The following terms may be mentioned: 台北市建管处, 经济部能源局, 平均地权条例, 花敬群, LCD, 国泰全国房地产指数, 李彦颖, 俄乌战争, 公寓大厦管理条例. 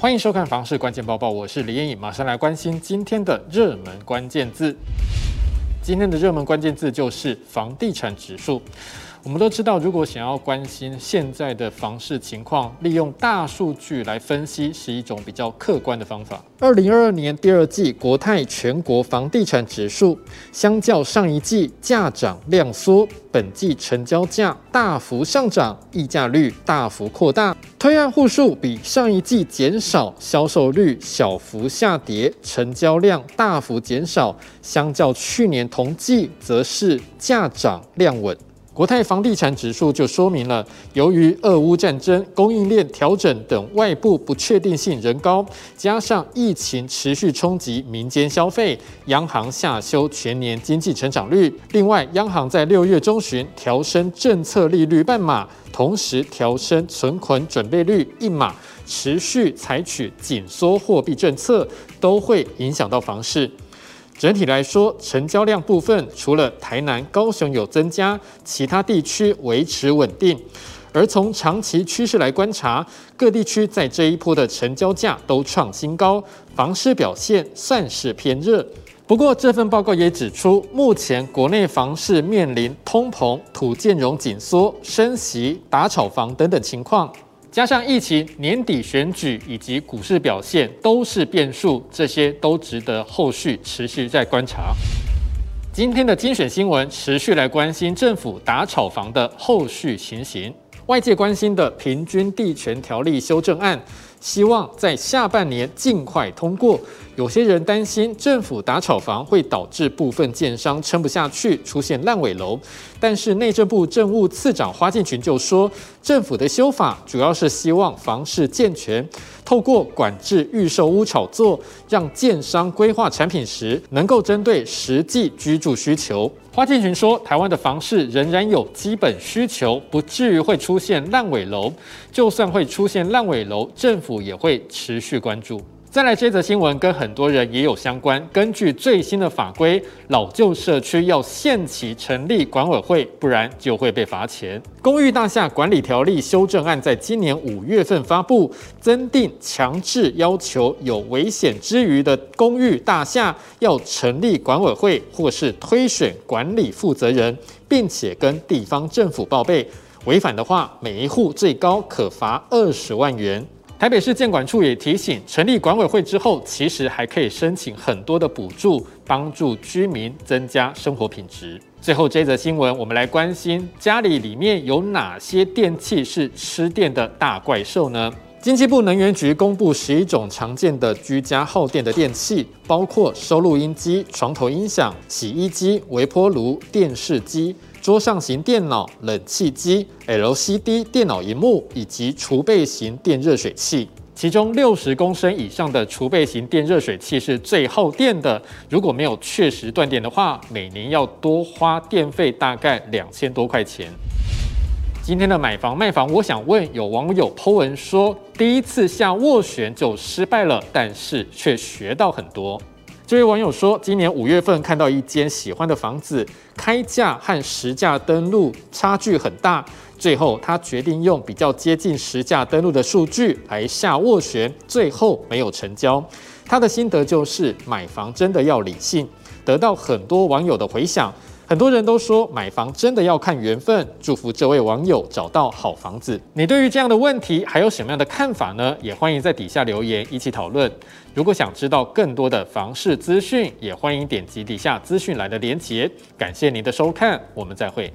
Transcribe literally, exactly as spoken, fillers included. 欢迎收看《房市关键报报》，我是李彦颖，马上来关心今天的热门关键字。今天的热门关键字就是房地产指数。我们都知道，如果想要关心现在的房市情况，利用大数据来分析是一种比较客观的方法。二零二二年第二季国泰全国房地产指数相较上一季价涨量缩，本季成交价大幅上涨，溢价率大幅扩大，推案户数比上一季减少，销售率小幅下跌，成交量大幅减少，相较去年同季则是价涨量稳。国泰房地产指数就说明了，由于俄乌战争、供应链调整等外部不确定性仍高，加上疫情持续冲击民间消费，央行下修全年经济成长率。另外，央行在六月中旬调升政策利率半码，同时调升存款准备率一码，持续采取紧缩货币政策，都会影响到房市。整体来说，成交量部分除了台南、高雄有增加，其他地区维持稳定。而从长期趋势来观察，各地区在这一波的成交价都创新高，房市表现算是偏热。不过，这份报告也指出，目前国内房市面临通膨、土建融紧缩、升息、打炒房等等情况。加上疫情、年底选举以及股市表现都是变数，这些都值得后续持续再观察。今天的精选新闻持续来关心政府打炒房的后续情形。外界关心的平均地权条例修正案，希望在下半年尽快通过。有些人担心政府打炒房会导致部分建商撑不下去，出现烂尾楼。但是内政部政务次长花敬群就说，政府的修法主要是希望房市健全，透过管制预售屋炒作，让建商规划产品时能够针对实际居住需求。花敬群说，台湾的房市仍然有基本需求，不至于会出现烂尾楼。就算会出现烂尾楼，政府也会持续关注。再来，这则新闻跟很多人也有相关。根据最新的法规，老旧社区要限期成立管委会，不然就会被罚钱。公寓大厦管理条例修正案在今年五月份发布，增订强制要求有危险之余的公寓大厦要成立管委会或是推选管理负责人，并且跟地方政府报备。违反的话，每一户最高可罚二十万元。台北市建管处也提醒，成立管委会之后，其实还可以申请很多的补助，帮助居民增加生活品质。最后这则新闻，我们来关心家里里面有哪些电器是吃电的大怪兽呢？经济部能源局公布十一种常见的居家耗电的电器，包括收录音机、床头音响、洗衣机、微波炉、电视机、桌上型电脑、冷气机、L C D 电脑萤幕以及储备型电热水器。其中六十公升以上的储备型电热水器是最耗电的，如果没有确实断电的话，每年要多花电费大概两千多块钱。今天的买房卖房，我想问，有网友 po 文说，第一次下斡旋就失败了，但是却学到很多。这位网友说，今年五月份看到一间喜欢的房子，开价和实价登录差距很大，最后他决定用比较接近实价登录的数据来下斡旋，最后没有成交。他的心得就是买房真的要理性，得到很多网友的回响。很多人都说买房真的要看缘分，祝福这位网友找到好房子。你对于这样的问题还有什么样的看法呢？也欢迎在底下留言一起讨论。如果想知道更多的房市资讯，也欢迎点击底下资讯栏的连结。感谢您的收看，我们再会。